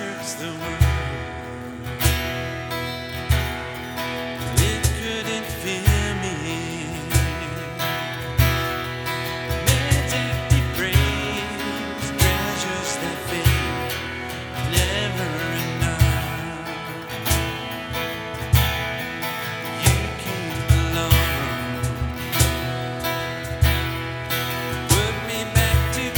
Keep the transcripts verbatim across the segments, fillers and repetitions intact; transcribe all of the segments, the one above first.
serves the world. It couldn't fear me. Magic depraves treasures that fade, never enough. You came along, put me back together.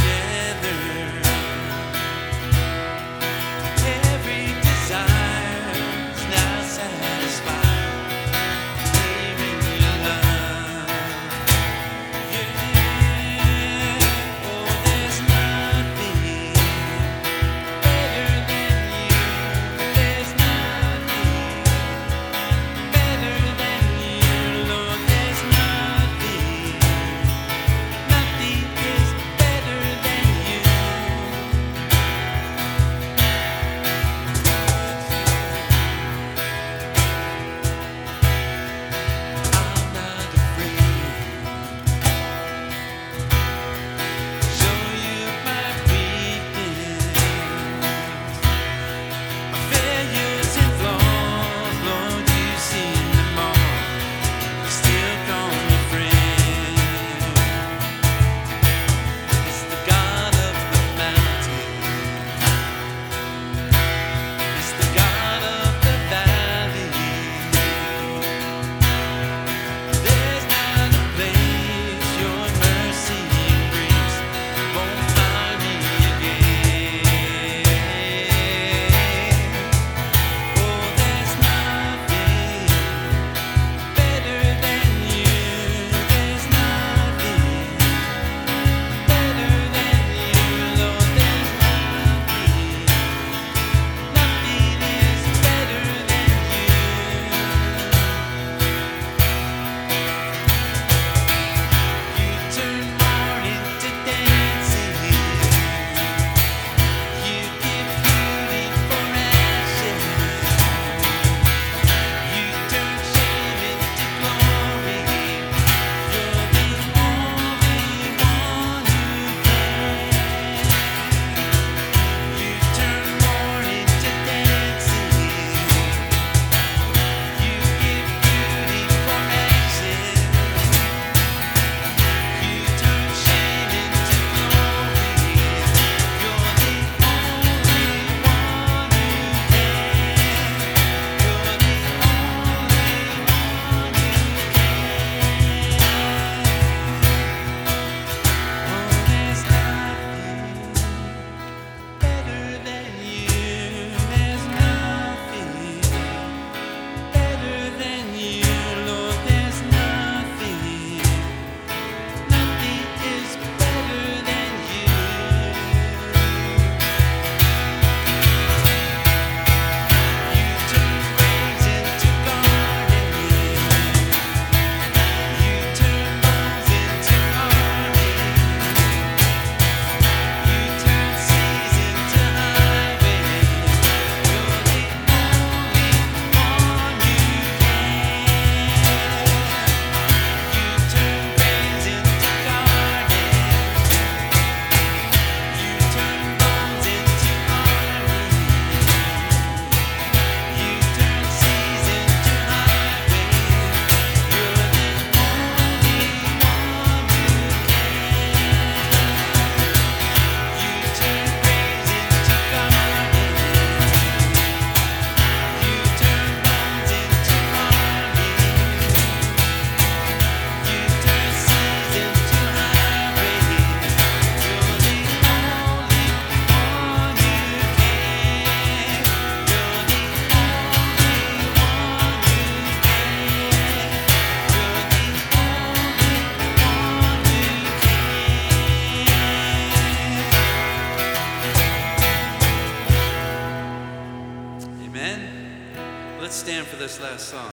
Let's stand for this last song.